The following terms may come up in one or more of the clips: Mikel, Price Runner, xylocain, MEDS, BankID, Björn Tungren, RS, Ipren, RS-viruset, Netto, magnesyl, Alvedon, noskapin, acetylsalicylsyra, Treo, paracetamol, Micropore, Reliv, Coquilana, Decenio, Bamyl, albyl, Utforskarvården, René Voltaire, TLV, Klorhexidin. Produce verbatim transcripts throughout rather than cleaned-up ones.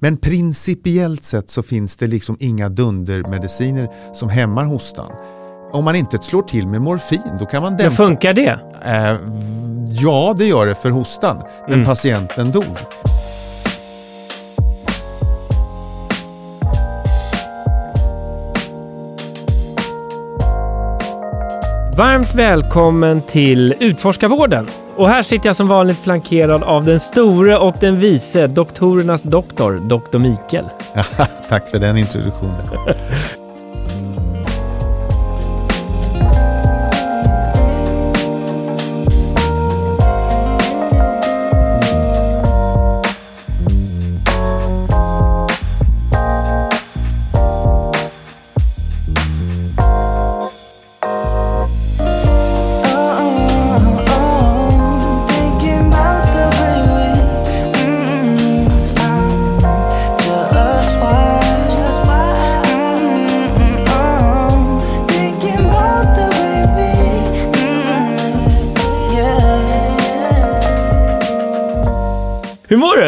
Men principiellt sett så finns det liksom inga dundermediciner som hämmar hostan. Om man inte slår till med morfin, då kan man dämpa. Det funkar det? Eh, ja, det gör det för hostan. Men mm. patienten dog. Varmt välkommen till Utforskarvården. Och här sitter jag som vanligt flankerad av den store och den vise, doktorernas doktor, doktor Mikel. Tack för den introduktionen.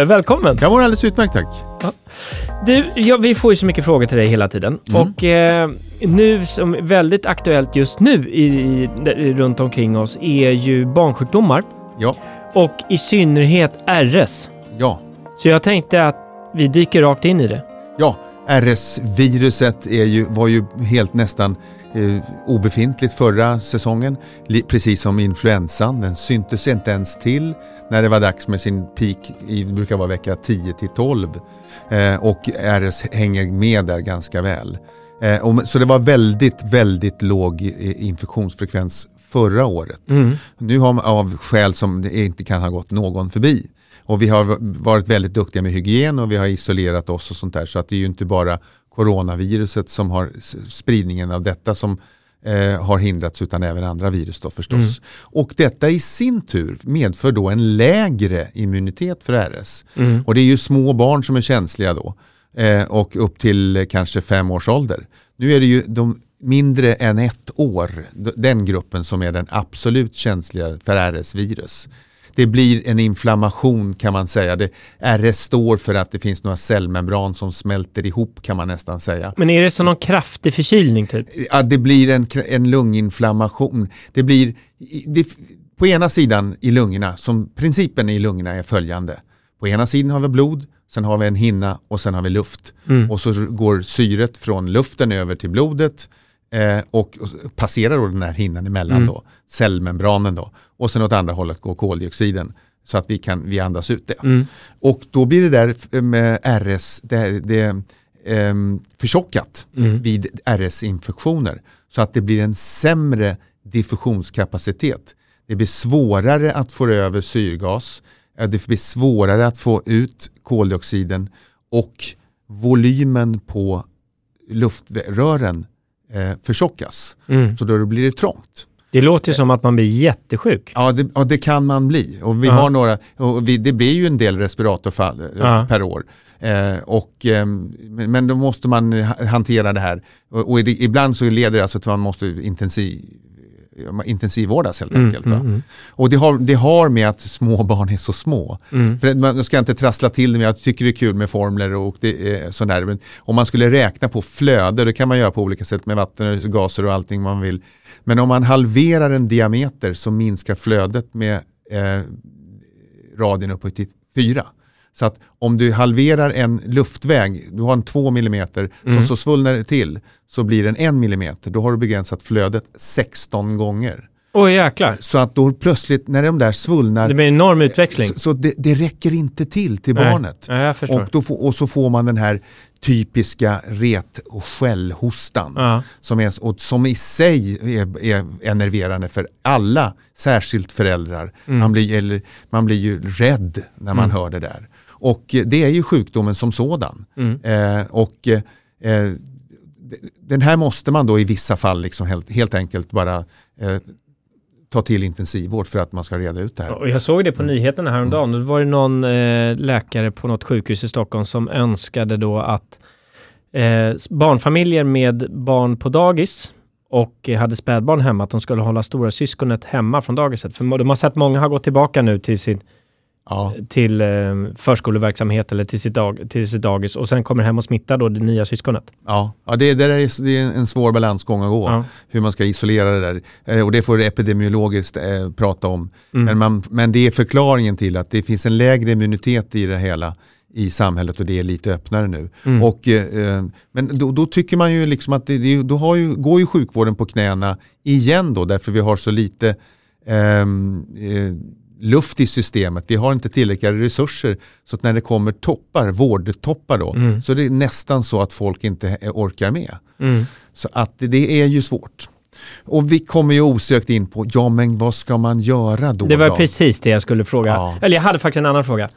Välkommen. Jag mår alldeles utmärkt, tack. Ja. Du, ja, vi får ju så mycket frågor till dig hela tiden. Mm. Och eh, nu som är väldigt aktuellt just nu i, i, runt omkring oss är ju barnsjukdomar. Ja. Och i synnerhet R S. Ja. Så jag tänkte att vi dyker rakt in i det. Ja, R S-viruset är ju, var ju helt nästan eh, obefintligt förra säsongen. Li, precis som influensan. Den syntes inte ens till när det var dags med sin peak. I, det brukar vara vecka tio till tolv. Eh, och R S hänger med där ganska väl. Eh, och, så det var väldigt, väldigt låg eh, infektionsfrekvens förra året. Mm. Nu har man av skäl som det inte kan ha gått någon förbi. Och vi har varit väldigt duktiga med hygien och vi har isolerat oss och sånt där. Så att det är ju inte bara coronaviruset som har spridningen av detta som eh, har hindrats, utan även andra virus då förstås. Mm. Och detta i sin tur medför då en lägre immunitet för R S. Mm. Och det är ju små barn som är känsliga då. Eh, och upp till kanske fem års ålder. Nu är det ju de mindre än ett år, den gruppen som är den absolut känsliga för R S-virus. Det blir en inflammation kan man säga. Det, R S står för att det finns några cellmembran som smälter ihop kan man nästan säga. Men är det som någon kraftig förkylning typ? Ja, det blir en, en lunginflammation. Det blir det, på ena sidan i lungorna, som principen i lungorna är följande. På ena sidan har vi blod, sen har vi en hinna och sen har vi luft. Mm. Och så går syret från luften över till blodet. Och passerar då den här hinnan emellan mm. då, cellmembranen då, och sen åt andra hållet går koldioxiden så att vi kan vi andas ut det. Mm. Och då blir det där med R S det, det, um, förtjockat mm. vid R S-infektioner så att det blir en sämre diffusionskapacitet. Det blir svårare att få över syrgas, det blir svårare att få ut koldioxiden och volymen på luftrören förtjockas. Mm. Så då blir det trångt. Det låter ju som att man blir jättesjuk. Ja, det, ja, det kan man bli. Och vi uh-huh. har några, och vi, det blir ju en del respiratorfall uh-huh. per år. Eh, och, eh, men då måste man hantera det här. Och, och det, ibland så leder det alltså till att man måste intensiv, intensivvårdas helt mm, enkelt. Mm, mm. Och det har, det har med att små barn är så små. Mm. För man ska inte trassla till det, men jag tycker det är kul med formler och det, sån där. Men om man skulle räkna på flöde, det kan man göra på olika sätt med vatten, gaser och allting man vill. Men om man halverar en diameter så minskar flödet med eh, radien upp till fyra. Så att om du halverar en luftväg, du har en två millimeter, så, mm. så svullnar det till, så blir den en millimeter. Då har du begränsat flödet sexton gånger. Åh jäklar. Så att då plötsligt, när de där svullnar... Det blir en enorm utväxling. Så, så det, det räcker inte till till Nej. barnet. Ja, jag förstår. Och, då får, och så får man den här typiska ret- och skällhostan. Uh-huh. Som, är, och som i sig är, är enerverande för alla, särskilt föräldrar. Mm. Man, blir, eller, man blir ju rädd när man mm. hör det där. Och det är ju sjukdomen som sådan. Mm. Eh, och eh, den här måste man då i vissa fall liksom helt, helt enkelt bara eh, ta till intensivvård för att man ska reda ut det här. Och jag såg det på mm. nyheterna häromdagen. Det var ju någon eh, läkare på något sjukhus i Stockholm som önskade då att eh, barnfamiljer med barn på dagis och hade spädbarn hemma att de skulle hålla stora syskonet hemma från dagiset. För de har sett många har gått tillbaka nu till sin ja. till eh, förskoleverksamhet eller till sitt, dag, till sitt dagis. Och sen kommer hem och smittar då det nya syskonet. Ja, ja det, det, är, det är en svår balansgång att gå. Ja. Hur man ska isolera det där. Eh, och det får epidemiologiskt eh, prata om. Mm. Men, man, men det är förklaringen till att det finns en lägre immunitet i det hela i samhället, och det är lite öppnare nu. Mm. Och, eh, men då, då tycker man ju liksom att det, det, då har ju, går ju sjukvården på knäna igen då, därför vi har så lite eh, eh, luft i systemet. Vi har inte tillräckliga resurser, så att när det kommer toppar, vårdtoppar då, mm. så det är nästan så att folk inte orkar med. Mm. Så att det, det är ju svårt. Och vi kommer ju osökt in på, ja men vad ska man göra då? Det var då? Precis det jag skulle fråga. Ja. Eller jag hade faktiskt en annan fråga.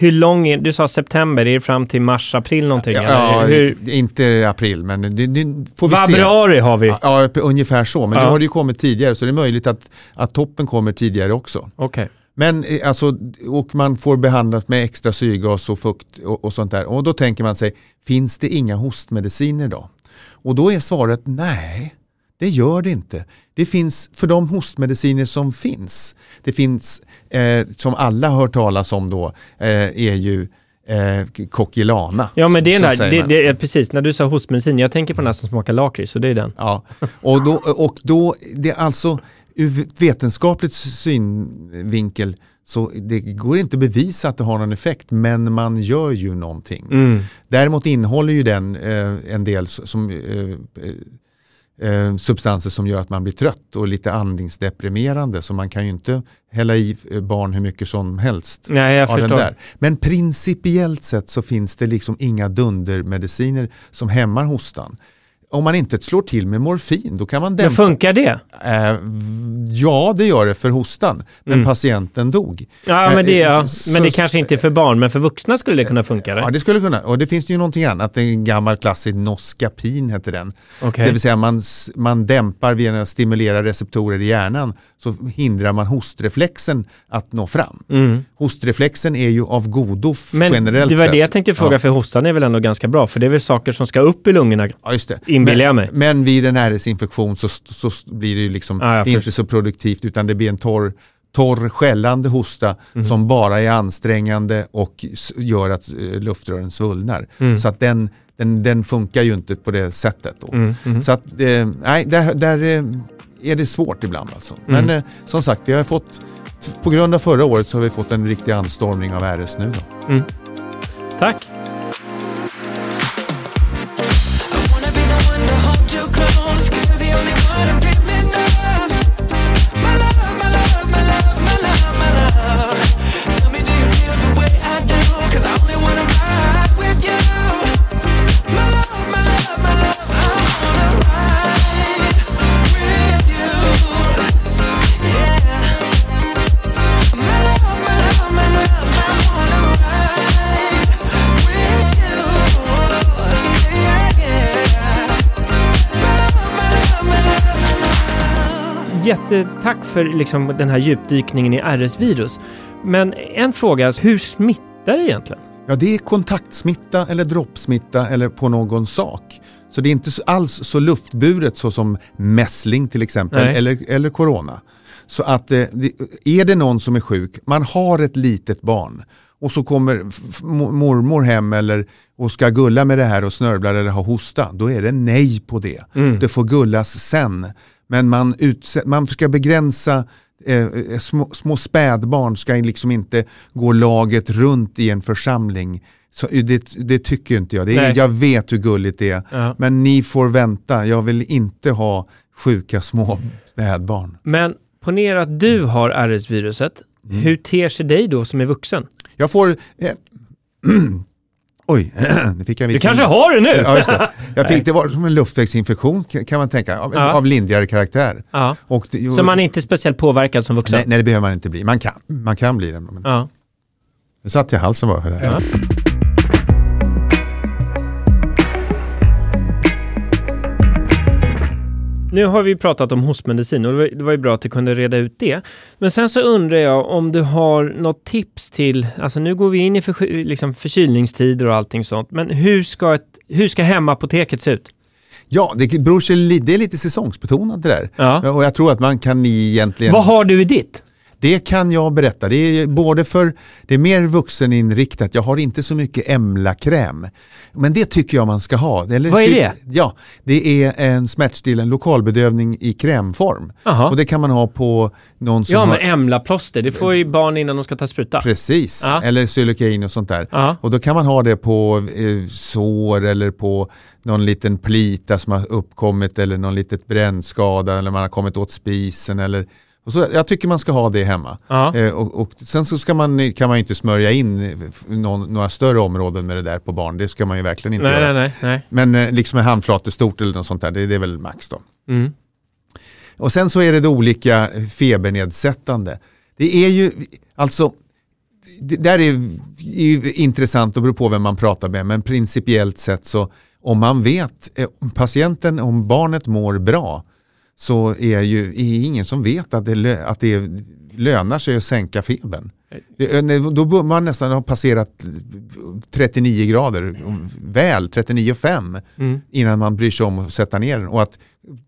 Hur lång är, du sa september, är det fram till mars, april någonting? Ja, hur? Inte april, men det, det får vi se. Februari har vi. Ja, ungefär så. Men ja. Nu har det ju kommit tidigare, så det är möjligt att, att toppen kommer tidigare också. Okej. Okay. Men alltså, och man får behandlat med extra syrgas och fukt och, och sånt där. Och då tänker man sig, finns det inga hostmediciner då? Och då är svaret nej. Det gör det inte. Det finns, för de hostmediciner som finns, det finns, eh, som alla hör talas om då, eh, är ju eh, Coquilana. Ja, men det är, där, det, det är precis, när du sa hostmedicin, jag tänker på den här som smakar lakrits, så det är den. Ja, och då, och då det är alltså ur vetenskapligt synvinkel, så det går inte att bevisa att det har någon effekt, men man gör ju någonting. Mm. Däremot innehåller ju den eh, en del som... Eh, Eh, substanser som gör att man blir trött och lite andningsdeprimerande, så man kan ju inte hälla i barn hur mycket som helst. Nej, jag förstår. Den där. Men principiellt sett så finns det liksom inga dundermediciner som hämmar hostan. Om man inte slår till med morfin, då kan man dämpa. Det funkar det? Eh, ja, det gör det för hostan. Men mm. patienten dog. Ja, men det, ja. Så, men det kanske inte är för barn, men för vuxna skulle det kunna funka? Eller? Ja, det skulle kunna. Och det finns ju någonting annat. En gammal klassisk noskapin heter den. Okay. Det vill säga man, man dämpar via att stimulera receptorer i hjärnan, så hindrar man hostreflexen att nå fram. Mm. Hostreflexen är ju av godo men generellt sett. Det var det jag tänkte fråga, ja. För hostan är väl ändå ganska bra? För det är väl saker som ska upp i lungorna? Ja, just det. Men, men vid en R S-infektion så, så blir det ju liksom ah, ja, det är inte så produktivt, utan det blir en torr, torr skällande hosta mm. som bara är ansträngande och gör att luftrören svullnar. Mm. Så att den, den, den funkar ju inte på det sättet då. Mm. Mm. Så att, eh, nej, där, där är det svårt ibland alltså. Mm. Men eh, som sagt, vi har fått, på grund av förra året så har vi fått en riktig anstormning av R S nu då. Mm. Tack! Jättetack för liksom den här djupdykningen i R S-virus. Men en fråga, hur smittar det egentligen? Ja, det är kontaktsmitta eller droppsmitta eller på någon sak. Så det är inte alls så luftburet så som mässling till exempel eller, eller corona. Så att är det någon som är sjuk, man har ett litet barn och så kommer mormor hem eller och ska gulla med det här och snörvlar eller ha hosta, då är det nej på det. Mm. Det får gullas sen. Men man, utsätt, man ska begränsa, eh, små, små spädbarn ska liksom inte gå laget runt i en församling. Så det, det tycker inte jag. Det är, jag vet hur gulligt det är. Ja. Men ni får vänta. Jag vill inte ha sjuka små spädbarn. Men ponera att du har R S-viruset. Mm. Hur ter sig dig då som är vuxen? Jag får... Eh, Oj, det fick jag visst. Du kanske har det nu. Ja, just det. Jag fick det var som en luftvägsinfektion kan man tänka, av, ja. av lindrigare karaktär. Ja. Och det, och, så man är inte speciellt påverkad som vuxen? Nej, nej, det behöver man inte bli. Man kan, man kan bli det. Men... Ja. Nu satt jag halsen bara för det. Ja. Nu har vi pratat om hostmedicin och det var, det var ju bra att du kunde reda ut det. Men sen så undrar jag om du har något tips till, alltså nu går vi in i för, liksom förkylningstider och allting sånt. Men hur ska, ett, hur ska hemapoteket se ut? Ja, det beror sig, det är lite säsongsbetonat det där. Ja. Och jag tror att man kan egentligen... Vad har du i ditt? Det kan jag berätta. Det är både för, det är mer vuxeninriktat. Jag har inte så mycket ämla-kräm. Men det tycker jag man ska ha. Eller, vad är det? Ja, det är en smärtstillande, en lokalbedövning i krämform. Aha. Och det kan man ha på någon som ja, har... Ja, men ämla-plåster. Det får ju barn innan de ska ta spruta. Precis. Aha. Eller xylocain och sånt där. Aha. Och då kan man ha det på eh, sår eller på någon liten plita som har uppkommit eller någon litet brännskada eller man har kommit åt spisen eller... Och så, jag tycker man ska ha det hemma. Eh, och, och sen så ska man, kan man inte smörja in någon, några större områden med det där på barn. Det ska man ju verkligen inte nej, göra. Nej, nej, nej. Men eh, liksom en handflate stort eller något sånt där, det, det är väl max då. Mm. Och sen så är det, det olika febernedsättande. Det är ju, alltså, det där är ju intressant och beror på vem man pratar med. Men principiellt sett så, om man vet, eh, patienten, om barnet mår bra, så är ju är ingen som vet att det, att det lönar sig att sänka febern. Då bör man nästan ha passerat trettionio grader, väl trettionio komma fem, mm. innan man bryr sig om att sätta ner den. Och att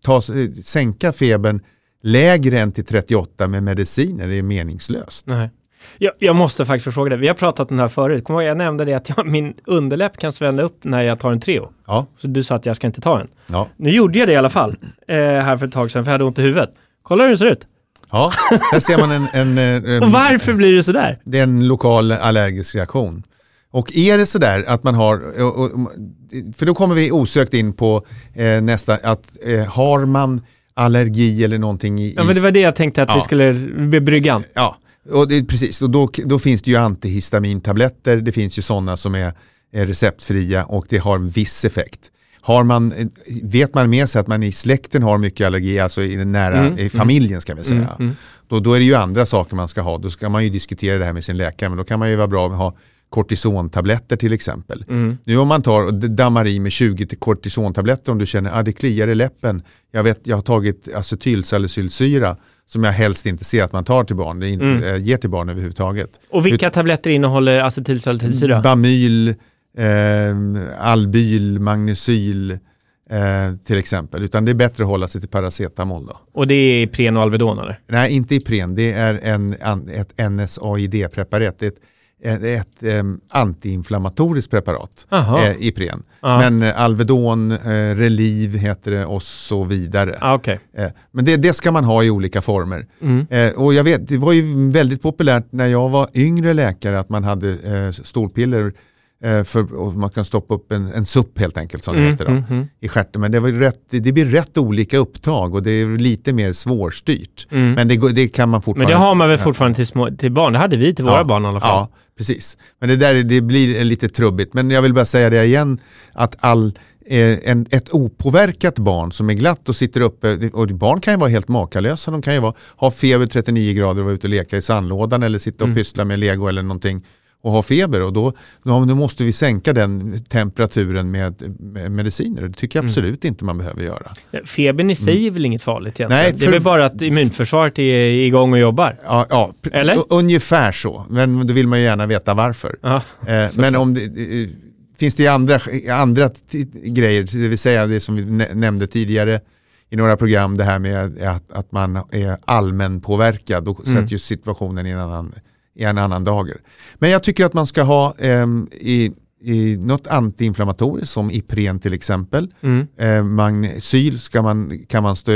ta, sänka febern lägre än till trettioåtta med mediciner är meningslöst. Nej. Jag, jag måste faktiskt fråga det. Vi har pratat om det här förut. Kommer jag nämnde det att jag, min underläpp kan svälla upp när jag tar en Treo. Ja. Så du sa att jag ska inte ta en. Ja. Nu gjorde jag det i alla fall eh, här för ett tag sedan för jag hade ont i huvudet. Kolla hur det ser ut. Ja, här ser man en... en, en och varför blir det sådär? Det är en lokal allergisk reaktion. Och är det sådär att man har... För då kommer vi osökt in på eh, nästa att eh, har man allergi eller någonting i... Ja, men det var det jag tänkte att ja. vi skulle bebrygga. Ja. Och det, precis, och då, då finns det ju antihistamintabletter, det finns ju sådana som är, är receptfria och det har en viss effekt. Har man, vet man med sig att man i släkten har mycket allergi, alltså i den nära mm, i familjen ska vi säga, mm, mm. Då, då är det ju andra saker man ska ha. Då ska man ju diskutera det här med sin läkare, men då kan man ju vara bra att ha kortisontabletter till exempel. Mm. Nu om man tar och dammar i med tjugo kortisontabletter om du känner att ah, det kliar i läppen, jag vet jag har tagit acetylsalicylsyra som jag helst inte ser att man tar till barn. Det inte mm. ger till barn överhuvudtaget. Och vilka Ut- tabletter innehåller acetylsalicylsyra? Bamyl, eh, albyl, magnesyl eh, till exempel. Utan det är bättre att hålla sig till paracetamol då. Och det är Ipren och Alvedon eller? Nej, inte Ipren. Det är en, an, ett N S A I D-preparat. Det är ett, ett, ett um, antiinflammatoriskt preparat. Eh, Ipren. Aha. Men eh, Alvedon, eh, Reliv heter det och så vidare. Ah, okay. eh, men det, det ska man ha i olika former. Mm. Eh, och jag vet, det var ju väldigt populärt när jag var yngre läkare att man hade eh, stolpiller eh, för, och man kan stoppa upp en, en supp helt enkelt som mm, det heter då, mm, mm. i stjärten. Men det, var rätt, det blir rätt olika upptag och det är lite mer svårstyrt. Mm. Men det, det kan man fortfarande... Men det har man väl fortfarande till, små, till barn? Det hade vi till våra ja, barn i alla fall. Ja. Precis, men det där det blir lite trubbigt. Men jag vill bara säga det igen, att all, eh, en, ett opåverkat barn som är glatt och sitter uppe, och barn kan ju vara helt makalösa, de kan ju vara, ha feber trettionio grader och vara ute och leka i sandlådan eller sitta och mm. pyssla med lego eller någonting och ha feber. Och då, då måste vi sänka den temperaturen med, med mediciner. Det tycker jag absolut mm. inte man behöver göra. Febern i sig mm. är väl inget farligt egentligen? Nej, för... Det är väl bara att immunförsvaret är igång och jobbar? Ja, ja. Eller? Ungefär så. Men då vill man ju gärna veta varför. Aha, eh, men om det, eh, finns det andra, andra t- grejer, det vill säga det som vi nä- nämnde tidigare i några program, det här med att, att man är allmänpåverkad, då mm. sätter ju situationen i en annan... i en annan dager. Men jag tycker att man ska ha eh, i, i något antiinflammatoriskt som Ipren till exempel. Mm. Eh, magnesyl ska man, kan man stå,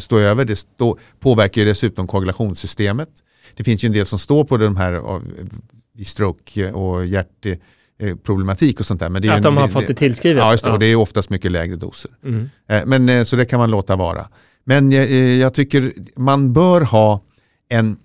stå över. Det stå, påverkar ju dessutom koagulationssystemet. Det finns ju en del som står på de här av, stroke och hjärtproblematik eh, och sånt där. Men det är att en, de har det, fått det tillskrivet. Ja, just det, ja. Och det är oftast mycket lägre doser. Mm. Eh, men, eh, så det kan man låta vara. Men eh, jag tycker man bör ha en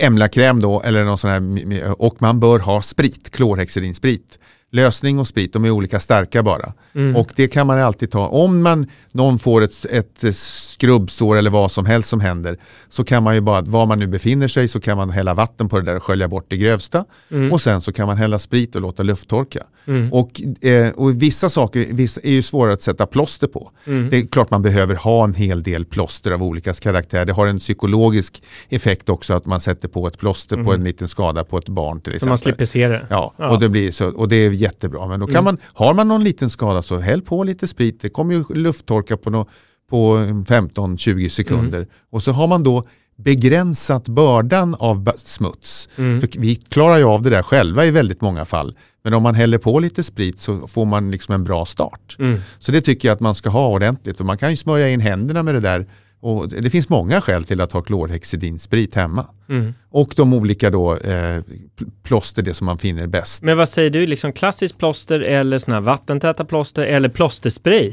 ämlakräm då, eller någon sån här, och man bör ha sprit, klorhexidinsprit. Lösning och sprit, de är olika starka bara. Mm. Och det kan man alltid ta. Om man, någon får ett, ett skrubbsår eller vad som helst som händer, så kan man ju bara, var man nu befinner sig, så kan man hälla vatten på det där och skölja bort det grövsta. Mm. Och sen så kan man hälla sprit och låta lufttorka. Mm. Och, eh, och vissa saker vissa är ju svårare att sätta plåster på. Mm. Det är klart man behöver ha en hel del plåster av olika karaktär. Det har en psykologisk effekt också att man sätter på ett plåster mm. på en liten skada på ett barn till exempel. Så man slipper se det. Ja, ja. Och, det blir så, och det är jättebra. Men då kan mm. man, har man någon liten skada så häll på lite sprit. Det kommer ju lufttorka på, no, på femton till tjugo sekunder. Mm. Och så har man då begränsat bördan av smuts. Mm. För vi klarar ju av det där själva i väldigt många fall. Men om man häller på lite sprit så får man liksom en bra start. Mm. Så det tycker jag att man ska ha ordentligt. Och man kan ju smörja in händerna med det där. Och det finns många skäl till att ha klorhexidinsprit hemma. Mm. Och de olika då, eh, plåster, det som man finner bäst. Men vad säger du? Liksom klassiskt plåster eller såna här vattentäta plåster eller plåsterspray?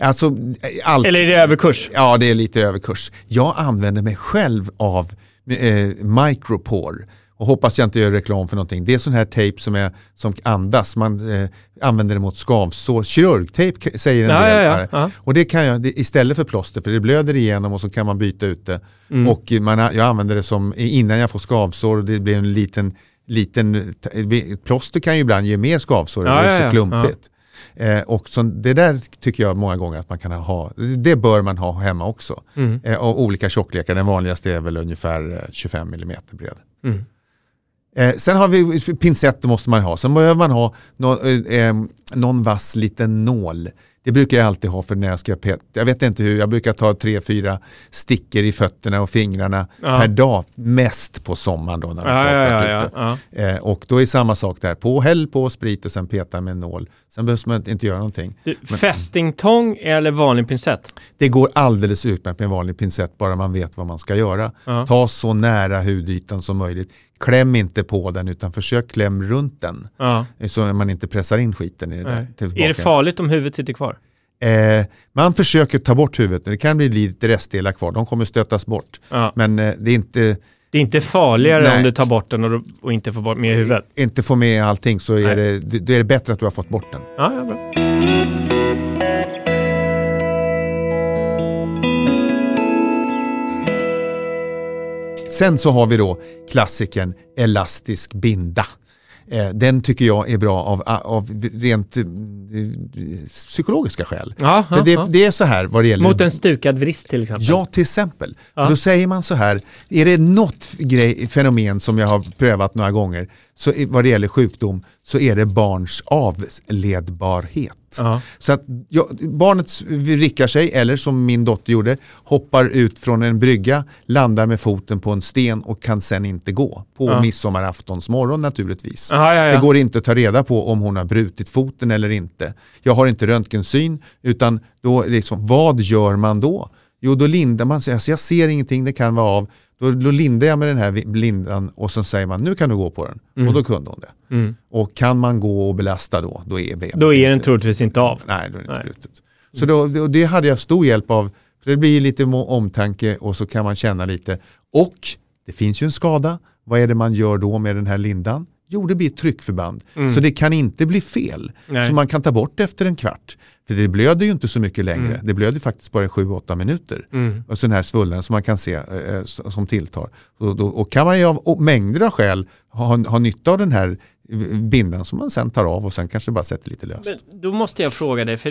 Alltså, allt. Eller är det överkurs? Ja, det är lite överkurs. Jag använder mig själv av eh, Micropore. Och hoppas jag inte gör reklam för någonting. Det är sån här tejp som, är, som andas. Man eh, använder det mot skavsår. Kirurgtejp säger en ja, del. Ja, ja. Och det kan jag, det, istället för plåster. För det blöder igenom och så kan man byta ut det. Mm. Och man, jag använder det som innan jag får skavsår. Och det blir en liten... liten plåster kan ju ibland ge mer skavsår. Ja, det är så ja, klumpigt. Ja. Eh, och så, det där tycker jag många gånger att man kan ha, det bör man ha hemma också. Mm. Eh, av olika tjocklekar, den vanligaste är väl ungefär tjugofem millimeter bred. Mm. Eh, sen har vi pincetter måste man ha, sen behöver man ha no, eh, någon vass liten nål. Det brukar jag alltid ha för när jag ska peta. Jag vet inte hur, jag brukar ta tre, fyra stickor i fötterna och fingrarna ja. per dag. Mest på sommaren då när man ja, ja, ja, ja, ja. Eh, Och då är samma sak där. På, häll på sprit och sen peta med nål. Sen behövs man inte göra någonting. Du, Men, fästingtång eller vanlig pincett? Det går alldeles utmärkt med en vanlig pincett, bara man vet vad man ska göra. Ja. Ta så nära hudytan som möjligt. Kläm inte på den utan försök kläm runt den. Ja. Så man inte pressar in skiten i det där. Tillbaka. Är det farligt om huvudet sitter kvar? Eh, man försöker ta bort huvudet. Det kan bli lite restdelar kvar. De kommer stötas bort. Ja. Men eh, det är inte... Det är inte farligare nej. om du tar bort den och, och inte får bort med huvudet. Inte får med allting så är det, det är det bättre att du har fått bort den. Ja, ja, bra. Sen så har vi då klassiken elastisk binda. Eh, den tycker jag är bra av, av rent eh, psykologiska skäl. Aha, För det, det är så här vad det gäller... Mot en stukad vrist till exempel. Ja, till exempel. Ja. För då säger man så här, är det något grej, fenomen som jag har prövat några gånger så vad det gäller sjukdom så är det barns avledbarhet. Ja. Så att ja, barnet vrickar sig, eller som min dotter gjorde, hoppar ut från en brygga, landar med foten på en sten och kan sen inte gå. På ja. midsommaraftonsmorgon naturligtvis. Aha, ja, ja. Det går inte att ta reda på om hon har brutit foten eller inte. Jag har inte röntgensyn, utan då, liksom, vad gör man då? Jo, då lindar man sig. Alltså, jag ser ingenting, det kan vara av. Då, då lindar jag med den här lindan och så säger man, nu kan du gå på den. Mm. Och då kunde hon det. Mm. Och kan man gå och belasta då, då är benet. Då är den troligtvis inte av. Nej, då är den inte brutet. Så då, då, det hade jag stor hjälp av. För det blir lite omtanke och så kan man känna lite. Och det finns ju en skada. Vad är det man gör då med den här lindan? Jo, det blir ett tryckförband. Mm. Så det kan inte bli fel. Nej. Så man kan ta bort efter en kvart. För det blöder ju inte så mycket längre. Mm. Det blöder faktiskt bara sju åtta minuter. Mm. Och sån här svullen som man kan se eh, som tilltar. Och, då, och kan man ju av mängder av skäl ha, ha nytta av den här bindan som man sen tar av och sen kanske bara sätter lite löst. Men då måste jag fråga dig, för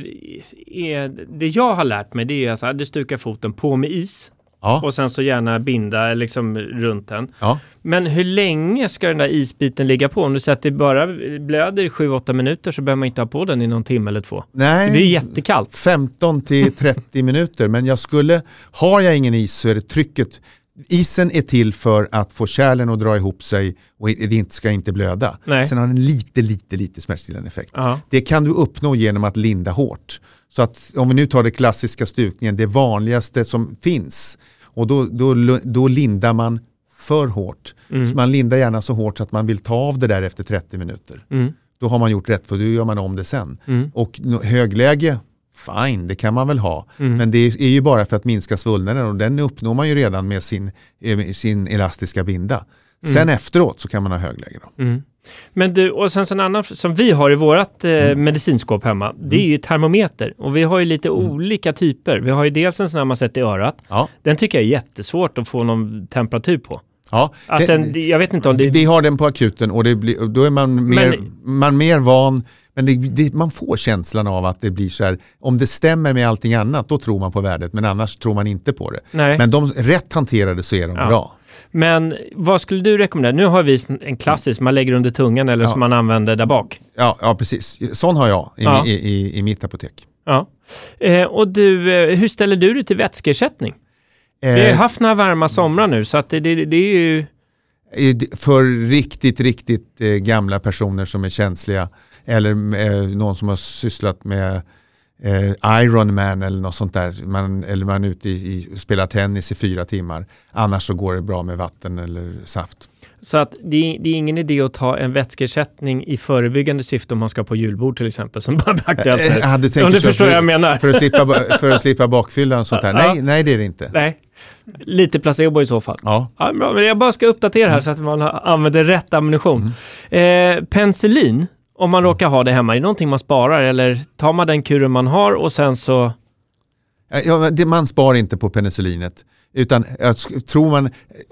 är, det jag har lärt mig det är alltså, att du stukar foten på med is. Ja. Och sen så gärna binda liksom runt den. Ja. Men hur länge ska den där isbiten ligga på? Om du säger att det bara blöder i sju åtta minuter så behöver man inte ha på den i någon timme eller två. Nej, det är jättekallt. femton till trettio minuter. Men jag skulle, har jag ingen is så är det trycket. Isen är till för att få kärlen att dra ihop sig och det ska inte blöda. Nej. Sen har den lite, lite, lite smärtstillande effekt. Ja. Det kan du uppnå genom att linda hårt. Så att om vi nu tar det klassiska stukningen, det vanligaste som finns. Och då, då, då lindar man för hårt. Mm. Så man lindar gärna så hårt så att man vill ta av det där efter trettio minuter. Mm. Då har man gjort rätt för då gör man om det sen. Mm. Och högläge, fine, det kan man väl ha. Mm. Men det är ju bara för att minska svullnaden och den uppnår man ju redan med sin, med sin elastiska binda. Sen mm. efteråt så kan man ha högläge då. Mm. Men du, och sen sån annan som vi har i vårat eh, mm. medicinskåp hemma, det är ju termometer. Och vi har ju lite mm. olika typer. Vi har ju dels en sån här man sätter i örat. Ja. Den tycker jag är jättesvårt att få någon temperatur på. Ja. Att den, jag vet inte om det... Vi har den på akuten och det blir, då är man mer, men... man mer van... Men det, det, man får känslan av att det blir så här, om det stämmer med allting annat, då tror man på värdet, men annars tror man inte på det. Nej. Men de rätt hanterade så är de ja. bra. Men vad skulle du rekommendera? Nu har vi en klassisk man lägger under tungan eller ja. som man använder där bak. Ja, ja precis. Sån har jag i, ja. i, i, i mitt apotek. Ja. Eh, och du, hur ställer du dig till vätskeersättning? Vi har haft några varma somrar nu, så att det, det, det är ju... För riktigt, riktigt gamla personer som är känsliga, eller någon som har sysslat med Ironman eller något sånt där, man, eller man är ute i, i, spelar tennis i fyra timmar. Annars så går det bra med vatten eller saft. Så att det, det är ingen idé att ta en vätskeersättning i förebyggande syfte om man ska på julbord till exempel, som bara aktuellt här. Ja, du tänker om du så förstår för, jag menar. För att slippa, för att slippa bakfyllan och sånt där. Nej, ja. nej, det är det inte. Nej. Lite placebo i så fall. Ja. Ja, bra, men jag bara ska uppdatera här så att man använder rätt ammunition. Mm. Eh, penicillin, om man råkar ha det hemma, är det någonting man sparar eller tar man den kuren man har och sen så... Ja, det, man sparar inte på penicillinet. Utan tror man,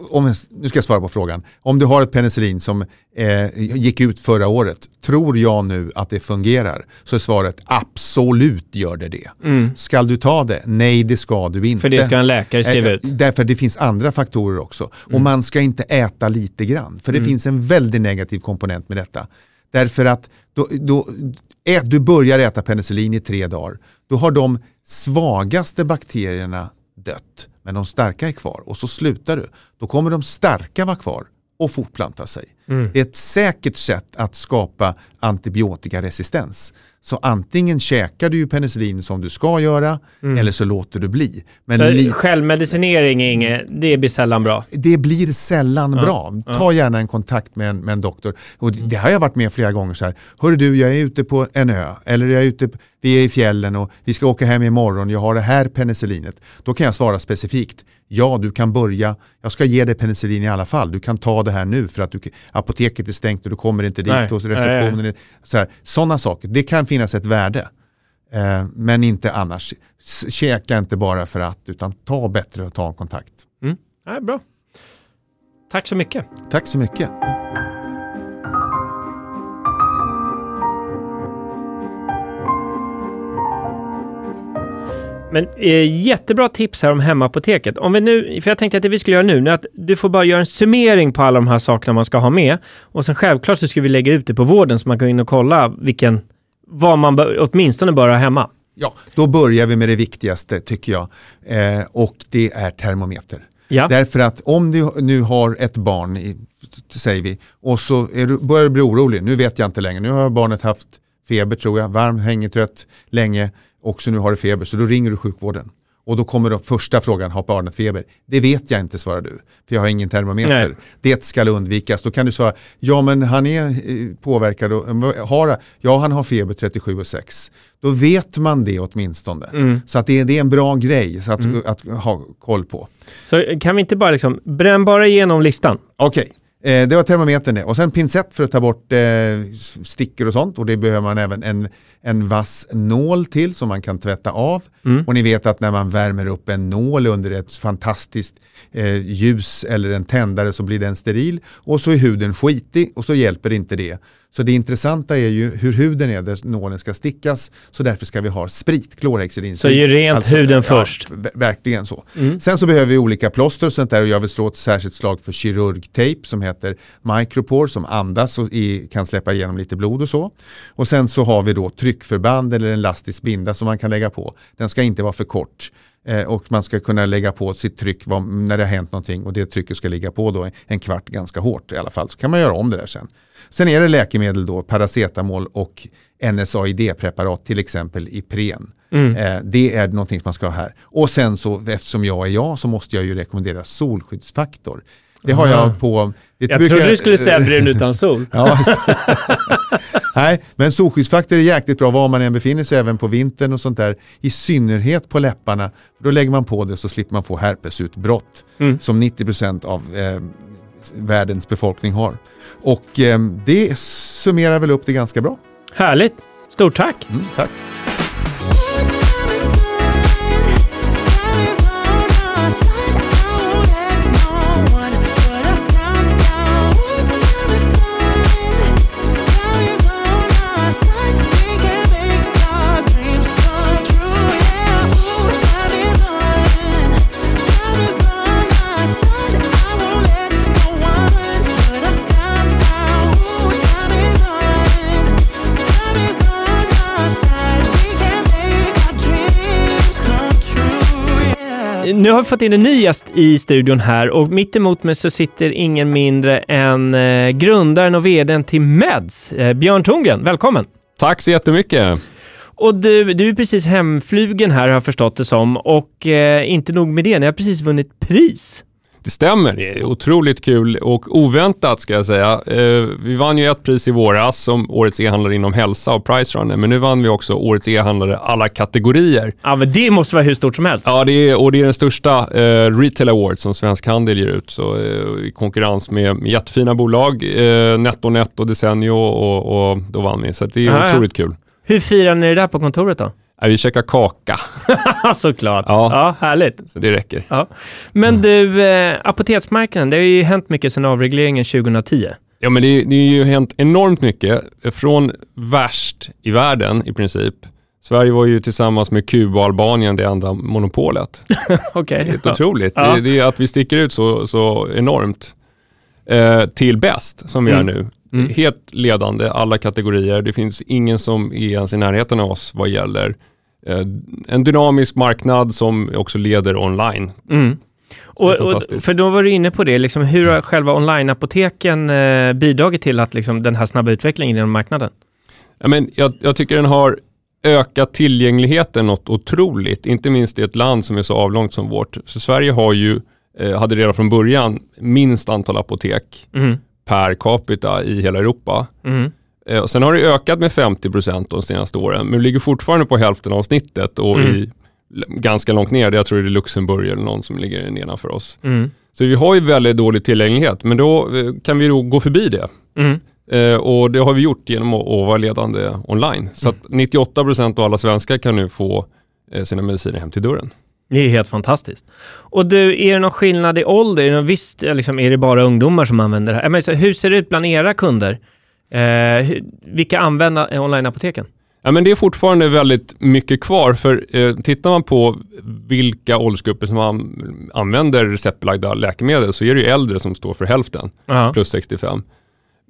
om, nu ska jag svara på frågan. Om du har ett penicillin som eh, gick ut förra året, tror jag nu att det fungerar? Så är svaret, absolut gör det det. Mm. Ska du ta det? Nej, det ska du inte. För det ska en läkare skriva ut. Därför det finns andra faktorer också. Mm. Och man ska inte äta lite grann. För det mm. finns en väldigt negativ komponent med detta. Därför att då, då, ät, du börjar äta penicillin i tre dagar. Då har de svagaste bakterierna dött. Men de starka är kvar och så slutar du. Då kommer de starka vara kvar och fortplanta sig. Mm. Det är ett säkert sätt att skapa antibiotikaresistens. Så antingen käkar du ju penicillin som du ska göra mm. eller så låter du bli. Men så li- självmedicinering är inget, det blir sällan bra. Det blir sällan ja. bra. Ta gärna en kontakt med en, med en doktor. Och det har jag varit med flera gånger så här. Hörru du, jag är ute på en ö eller jag är ute på, vi är i fjällen och vi ska åka hem imorgon. Jag har det här penicillinet. Då kan jag svara specifikt. Ja, du kan börja. Jag ska ge dig penicillin i alla fall. Du kan ta det här nu för att du, apoteket är stängt och du kommer inte dit. Nej. Och receptionen är, så här, sådana saker. Det kan finnas ett värde. Eh, men inte annars. Käka inte bara för att, utan ta bättre och ta en kontakt. Mm. Ja, bra. Tack så mycket. Tack så mycket. Men eh, jättebra tips här om hemmapoteket. Om vi nu, för jag tänkte att det vi skulle göra nu är att du får bara göra en summering på alla de här sakerna man ska ha med. Och sen självklart så ska vi lägga ut det på vården så man kan gå in och kolla vilken, vad man bör, åtminstone bör ha hemma. Ja, då börjar vi med det viktigaste tycker jag. Eh, och det är termometer. Ja. Därför att om du nu har ett barn, i, säger vi, och så är du, börjar du bli orolig. Nu vet jag inte längre. Nu har barnet haft feber tror jag, varm, hängetrött, länge. Och så nu har du feber, så då ringer du sjukvården. Och då kommer den första frågan, har barnet feber? Det vet jag inte, svarar du. För jag har ingen termometer. Nej. Det ska undvikas. Då kan du svara, ja men han är påverkad. Och, har, ja, han har feber trettiosju och sex. Då vet man det åtminstone. Mm. Så att det, det är en bra grej så att, mm. att, att ha koll på. Så kan vi inte bara liksom, bränn bara igenom listan. Okej. Okay. Eh, det var termometern det. Och sen pincett för att ta bort eh, stickor och sånt. Och det behöver man även en, en vass nål till som man kan tvätta av. Mm. Och ni vet att när man värmer upp en nål under ett fantastiskt eh, ljus eller en tändare så blir den steril. Och så är huden skitig och så hjälper inte det. Så det intressanta är ju hur huden är där nålen ska stickas. Så därför ska vi ha sprit, klorhexidin. Så ju rent alltså, huden ja, först. Verkligen så. Mm. Sen så behöver vi olika plåster och sånt där. Och jag vill slå ett särskilt slag för kirurgtejp som heter Micropore. Som andas och i, kan släppa igenom lite blod och så. Och sen så har vi då tryckförband eller en elastisk binda som man kan lägga på. Den ska inte vara för kort. Och man ska kunna lägga på sitt tryck när det har hänt någonting och det trycket ska ligga på då en kvart ganska hårt i alla fall. Så kan man göra om det där sen. Sen är det läkemedel då, paracetamol och N S A I D-preparat, till exempel Ipren. Mm. Det är någonting som man ska ha här. Och sen så, eftersom jag är jag så måste jag ju rekommendera solskyddsfaktor. Det har jag på... Det jag brukar... trodde du skulle säga brun utan sol. Ja, nej, men solskyddsfaktor är jäkligt bra var man än befinner sig, även på vintern och sånt där. I synnerhet på läpparna. Då lägger man på det så slipper man få herpesutbrott. Mm. Som nittio procent av eh, världens befolkning har. Och eh, det summerar väl upp det ganska bra. Härligt. Stort tack. Mm, tack. nu har vi fått in en ny gäst i studion här, och mitt emot mig så sitter ingen mindre än eh, grundaren och vdn till M E D S, eh, Björn Tungren. Välkommen! Tack så jättemycket! Och du, du är precis hemflugen här, har jag förstått det som, och eh, inte nog med det, ni har precis vunnit pris. Det stämmer, det är otroligt kul och oväntat ska jag säga. Eh, vi vann ju ett pris i våras som årets e-handlare inom hälsa och Price Runner, men nu vann vi också årets e-handlare alla kategorier. Ja, men det måste vara hur stort som helst. Ja, det är, och det är den största eh, retail award som Svensk Handel ger ut, så eh, i konkurrens med, med jättefina bolag, eh, Netto, Netto, Decenio och, och då vann vi, så det är Aha, otroligt ja. kul. Hur firar ni det där på kontoret då? Vi käkar kaka. Såklart. Ja. ja, härligt. Så det räcker. Ja. Men du, eh, apoteksmarknaden, det har ju hänt mycket sedan avregleringen tjugohundratio. Ja, men det, det har ju hänt enormt mycket. Från värst i världen i princip. Sverige var ju tillsammans med Kuba och Albanien det enda monopolet. Okay. Det är ja. otroligt. Ja. Det, det är att vi sticker ut så, så enormt eh, till bäst som vi mm. gör nu. Mm. Helt ledande, alla kategorier. Det finns ingen som är ens i närheten av oss vad gäller eh, en dynamisk marknad som också leder online. Mm. Och, och, för då var du inne på det, liksom, hur har själva online-apoteken eh, bidragit till att, liksom, den här snabba utvecklingen inom marknaden? Ja, men jag, jag tycker den har ökat tillgängligheten något otroligt, inte minst i ett land som är så avlångt som vårt. Så Sverige har ju, eh, hade redan från början minst antal apotek. Mm. Per capita i hela Europa. Mm. Eh, sen har det ökat med femtio procent de senaste åren. Men det ligger fortfarande på hälften av snittet. Och mm. i, ganska långt ner. Jag tror det är Luxemburg eller någon som ligger nedanför oss. Mm. Så vi har ju väldigt dålig tillgänglighet. Men då eh, kan vi då gå förbi det. Mm. Eh, och det har vi gjort genom att, att vara ledande online. Så mm. att nittioåtta procent av alla svenskar kan nu få eh, sina mediciner hem till dörren. Det är helt fantastiskt. Och du, är det någon skillnad i ålder? Är det, visst, liksom, är det bara ungdomar som använder det här? Men så, hur ser det ut bland era kunder? Eh, hur, vilka använder online-apoteken? Ja, men det är fortfarande väldigt mycket kvar. För eh, tittar man på vilka åldersgrupper som man använder receptbelagda läkemedel, så är det ju äldre som står för hälften, uh-huh. plus sextiofem.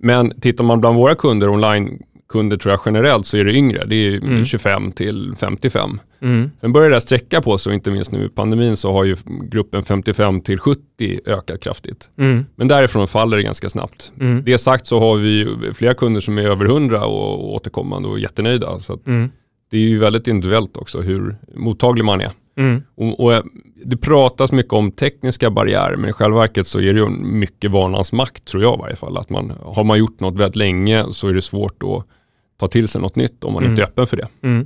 Men tittar man bland våra kunder, online-kunder tror jag generellt, så är det yngre. Det är mm. tjugofem till femtiofem. Mm. Sen börjar det sträcka på sig, och inte minst nu i pandemin så har ju gruppen femtiofem till sjuttio ökat kraftigt. Mm. Men därifrån faller det ganska snabbt. Mm. Det sagt så har vi flera kunder som är över hundra och återkommande och jättenöjda. Så att mm. det är ju väldigt individuellt också hur mottaglig man är. Mm. Och, och det pratas mycket om tekniska barriärer, men i själva verket så är det ju mycket vanans makt, tror jag i varje fall. Att man, har man gjort något väldigt länge så är det svårt att ta till sig något nytt om man mm. inte är öppen för det. Mm.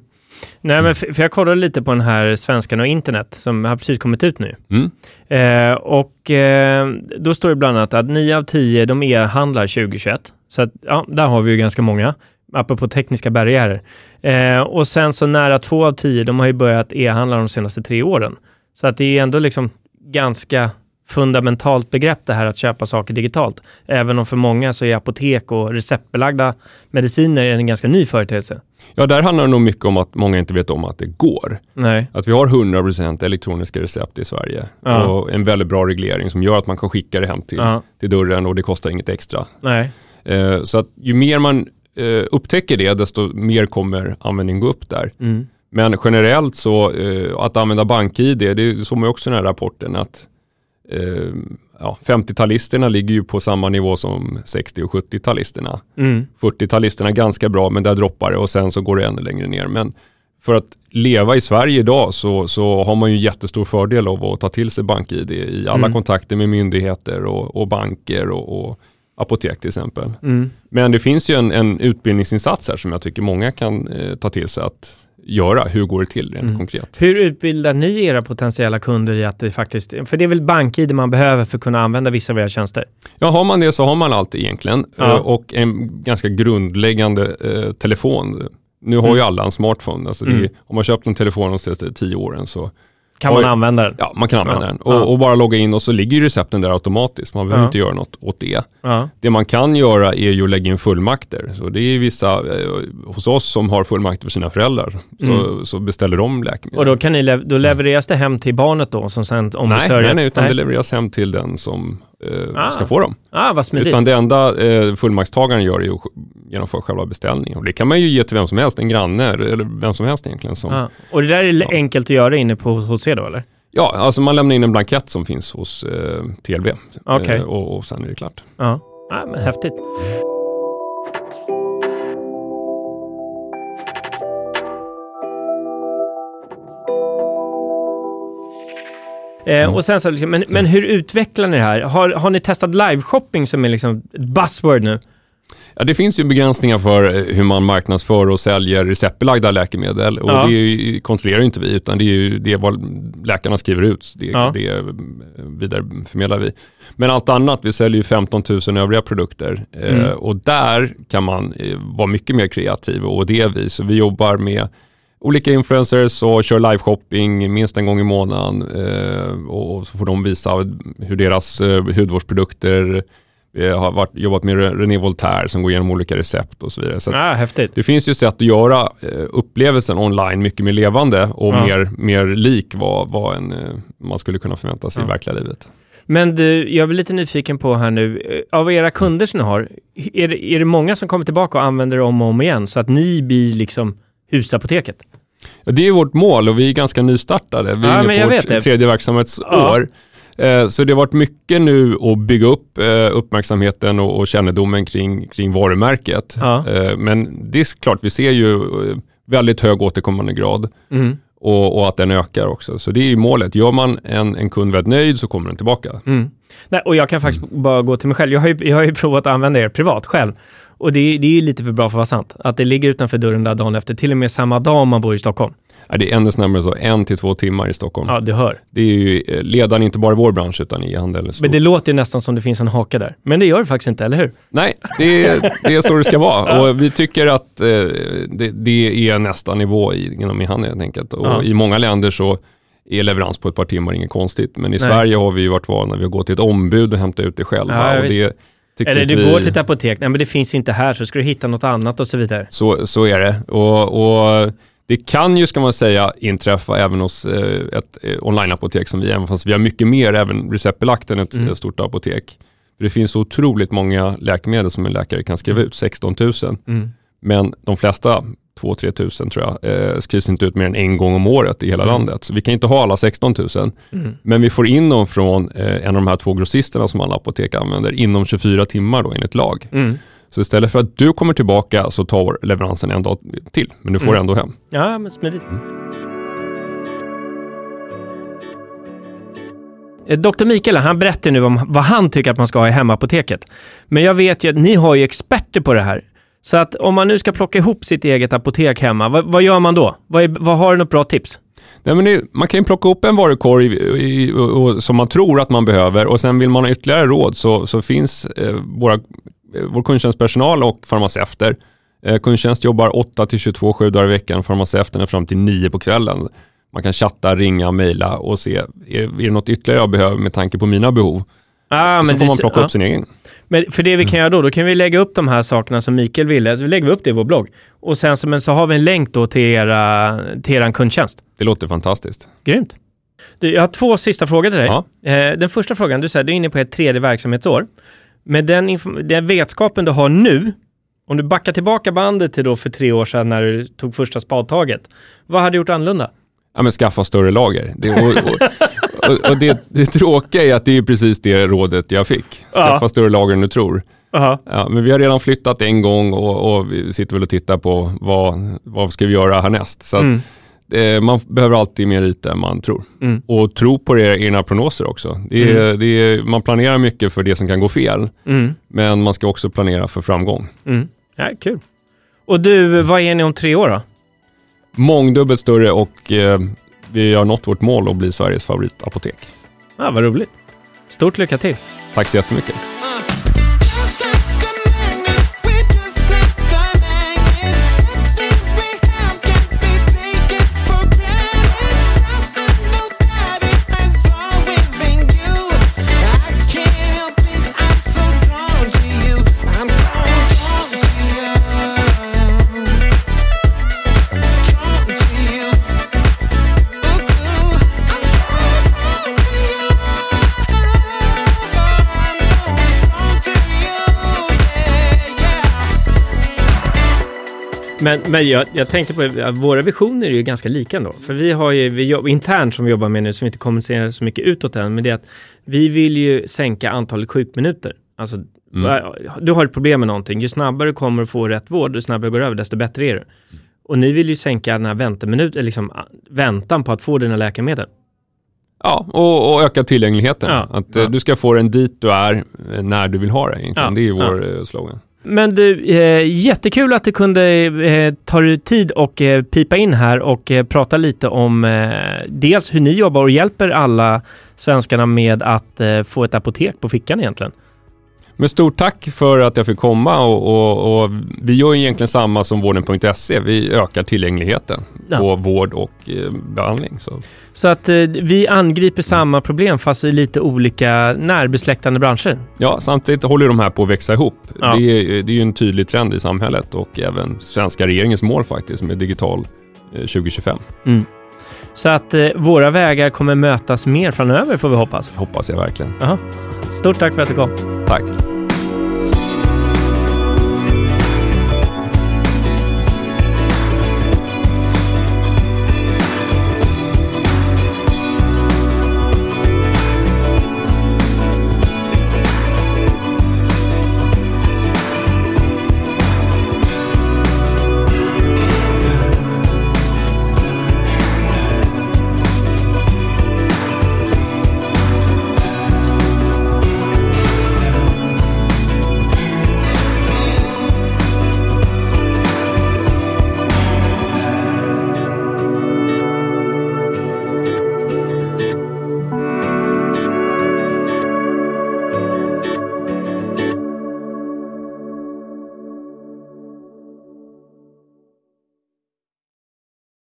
Nej, men för jag kollade lite på den här Svenskan och internet som har precis kommit ut nu. Mm. Eh, och eh, då står det bland annat att nio av tio de e-handlar tjugohundratjugoett. Så att, ja, där har vi ju ganska många, apropå tekniska barriärer. Eh, och sen så nära två av tio, de har ju börjat e-handla de senaste tre åren. Så att det är ändå, liksom, ganska fundamentalt begrepp det här att köpa saker digitalt. Även om för många så är apotek och receptbelagda mediciner en ganska ny företeelse. Ja, där handlar det nog mycket om att många inte vet om att det går. Nej. Att vi har hundra procent elektroniska recept i Sverige. Ja. Och en väldigt bra reglering som gör att man kan skicka det hem till, ja. till dörren, och det kostar inget extra. Nej. Eh, så att ju mer man eh, upptäcker det, desto mer kommer användningen gå upp där. Mm. Men generellt så, eh, att använda BankID, det såg man också i den här rapporten att Uh, ja, femtiotalisterna ligger ju på samma nivå som sextio- och sjuttio-talisterna. Mm. fyrtiotalisterna ganska bra, men där droppar det och sen så går det ännu längre ner. Men för att leva i Sverige idag så, så har man ju jättestor fördel av att ta till sig BankID i alla mm. kontakter med myndigheter och, och banker och, och apotek till exempel. Mm. Men det finns ju en, en utbildningsinsats här som jag tycker många kan eh, ta till sig att göra. Hur går det till rent mm. konkret? Hur utbildar ni era potentiella kunder i att det faktiskt, för det är väl BankID man behöver för att kunna använda vissa av era tjänster? Ja, har man det så har man allt egentligen. Ja. Och en ganska grundläggande eh, telefon. Nu har mm. ju alla en smartphone. Alltså mm. det är, om man köpt en telefon de senaste tio åren så kan man ju, använda den? Ja, man kan använda ja. den. Och, ja. och bara logga in och så ligger ju recepten där automatiskt. Man behöver ja. inte göra något åt det. Ja. Det man kan göra är ju att lägga in fullmakter. Så det är vissa eh, hos oss som har fullmakter för sina föräldrar. Så, mm. så beställer de läkemedel. Och då, kan ni le- då levereras det hem till barnet då? Som sen ombesörjer? Nej, nej, utan nej. det levereras hem till den som eh, ah. ska få dem. Ah, vad smidigt. Utan det enda eh, fullmaktstagaren gör är att genomföra själva beställningen. Och det kan man ju ge till vem som helst, en granne eller vem som helst egentligen. Som, ah. Och det där är ja. enkelt att göra inne på hos er då, eller? Ja, alltså man lämnar in en blankett som finns hos eh, T L V. Okay. eh, och, och sen är det klart. Ja, ja men häftigt. Mm. Eh, och sen så, liksom, men, men hur utvecklar ni det här? Har, har ni testat live-shopping som är liksom ett buzzword nu? Ja, det finns ju begränsningar för hur man marknadsför och säljer receptbelagda läkemedel. Och ja. det ju, kontrollerar ju inte vi, utan det är ju det är vad läkarna skriver ut. Det, ja. det vidareförmedlar vi. Men allt annat, vi säljer ju femton tusen övriga produkter. Mm. Eh, och där kan man eh, vara mycket mer kreativ, och det är vi. Så vi jobbar med olika influencers och kör live-shopping minst en gång i månaden, eh, och så får de visa hur deras eh, hudvårdsprodukter. Vi har varit, jobbat med René Voltaire som går igenom olika recept och så vidare. Så ah, häftigt. Det finns ju sätt att göra eh, upplevelsen online mycket mer levande och ja. mer, mer lik vad, vad en, man skulle kunna förvänta sig ja. i verkliga livet. Men du, jag blir lite nyfiken på här nu. Av era kunder som ni har, är det, är det många som kommer tillbaka och använder det om och om igen så att ni blir liksom husapoteket? Det är vårt mål, och vi är ganska nystartade. Vi är ja, inne på vårt tredje verksamhetsår. Ja. Eh, så det har varit mycket nu att bygga upp eh, uppmärksamheten och, och kännedomen kring, kring varumärket. Ja. Eh, men det är klart, vi ser ju väldigt hög återkommande grad mm. och, och att den ökar också. Så det är ju målet. Gör man en, en kund väldigt nöjd så kommer den tillbaka. Mm. Nej, och jag kan faktiskt mm. bara gå till mig själv. Jag har ju, jag har ju provat att använda er privat själv. Och det, det är ju lite för bra för att vara sant. Att det ligger utanför dörren där dagen efter. Till och med samma dag om man bor i Stockholm. Ja, det är ännu snabbare så. En till två timmar i Stockholm. Ja, det hör. Det är ju ledaren inte bara i vår bransch utan i handel. Men det låter ju nästan som det finns en haka där. Men det gör det faktiskt inte, eller hur? Nej, det är, det är så det ska vara. Ja. Och vi tycker att eh, det, det är nästa nivå i, inom e-handel helt enkelt. Och ja. i många länder så är leverans på ett par timmar inget konstigt. Men i Nej. Sverige har vi ju varit vana. Vi har gått till ett ombud och hämtat ut det själva. Ja, och visst. det Eller du vi... går till ett apotek, nej men det finns inte här så ska du hitta något annat och så vidare. Så, så är det. Och, och det kan ju, ska man säga, inträffa även hos eh, ett eh, onlineapotek som vi, även fast vi har mycket mer även receptbelagt än ett mm. stort apotek. För det finns otroligt många läkemedel som en läkare kan skriva ut, sexton tusen. Mm. Men de flesta, två till tre tusen tror jag, eh, skrivs inte ut mer än en gång om året i hela mm. landet. Så vi kan inte ha alla sexton tusen. Mm. Men vi får in dem från eh, en av de här två grossisterna som alla apotek använder inom tjugofyra timmar då, enligt lag. Mm. Så istället för att du kommer tillbaka så tar leveransen en dag till. Men du får mm. ändå hem. Ja, men smidigt. Mm. doktor Mikel, han berättar nu om vad han tycker att man ska ha i hemapoteket. Men jag vet ju att ni har ju experter på det här. Så att om man nu ska plocka ihop sitt eget apotek hemma, vad, vad gör man då? Vad, är, vad har du något bra tips? Nej, men det, man kan ju plocka upp en varukorg i, i, och, och, som man tror att man behöver, och sen vill man ha ytterligare råd så, så finns eh, våra, eh, vår kundtjänstpersonal och farmaceuter. Eh, kundtjänst jobbar åtta till tjugotvå, sju dagar i veckan, farmaceuterna är fram till nio på kvällen. Man kan chatta, ringa, mejla och se, är, är det något ytterligare jag behöver med tanke på mina behov? Ah, så men får det, man plocka ja. upp sin egen. Men för det vi kan göra då, då kan vi lägga upp de här sakerna som Mikel ville. Alltså vi lägger upp det i vår blogg. Och sen så, men så har vi en länk då till, era, till er kundtjänst. Det låter fantastiskt. Grymt. Du, jag har två sista frågor till dig. Ja. Eh, den första frågan, du säger du är inne på ett tredje verksamhetsår. Men den, inform- den vetskapen du har nu, om du backar tillbaka bandet till då för tre år sedan när du tog första spadtaget. Vad hade du gjort annorlunda? Ja, men skaffa större lager. Det, och, och, och, och det, det tråkiga är att det är precis det rådet jag fick. Skaffa uh-huh. större lager än du tror. Uh-huh. Ja, men vi har redan flyttat en gång och, och vi sitter väl och tittar på vad, vad ska vi göra härnäst. Så mm. att, eh, man behöver alltid mer yta än man tror. Mm. Och tro på era egna prognoser också. Det är, mm. det är, man planerar mycket för det som kan gå fel. Mm. Men man ska också planera för framgång. Mm. Ja, kul. Och du, vad är ni om tre år då? Mångdubbelt större och eh, vi har nått vårt mål att bli Sveriges favoritapotek. Ja, ah, vad roligt. Stort lycka till. Tack så jättemycket. Men, men jag, jag tänkte på att våra visioner är ju ganska lika ändå. För vi har ju, vi jobb, internt som vi jobbar med nu, som vi inte kommunicerar så mycket utåt än, men det är att vi vill ju sänka antalet sjukminuter. Alltså, mm. du har ett problem med någonting. Ju snabbare du kommer att få rätt vård, ju snabbare går över, desto bättre är du. Mm. Och ni vill ju sänka den här vänteminuten, liksom väntan på att få dina läkemedel. Ja, och, och öka tillgängligheten. Ja, att ja. Du ska få den dit du är när du vill ha det egentligen. Ja, det är ju vår ja. slogan. Men du, eh, jättekul att du kunde eh, ta dig tid och eh, pipa in här och eh, prata lite om eh, dels hur ni jobbar och hjälper alla svenskarna med att eh, få ett apotek på fickan egentligen. Men stort tack för att jag fick komma och, och, och vi gör egentligen samma som vården punkt se. Vi ökar tillgängligheten ja. på vård och eh, behandling. Så, så att eh, vi angriper samma problem fast i lite olika närbesläktande branscher. Ja, samtidigt håller de här på att växa ihop. Ja. Det, är, det är ju en tydlig trend i samhället och även svenska regeringens mål faktiskt med Digital eh, tjugo tjugofem. Mm. Så att eh, våra vägar kommer mötas mer framöver får vi hoppas. Hoppas jag verkligen. Aha. Stort tack för att du kom. Tack.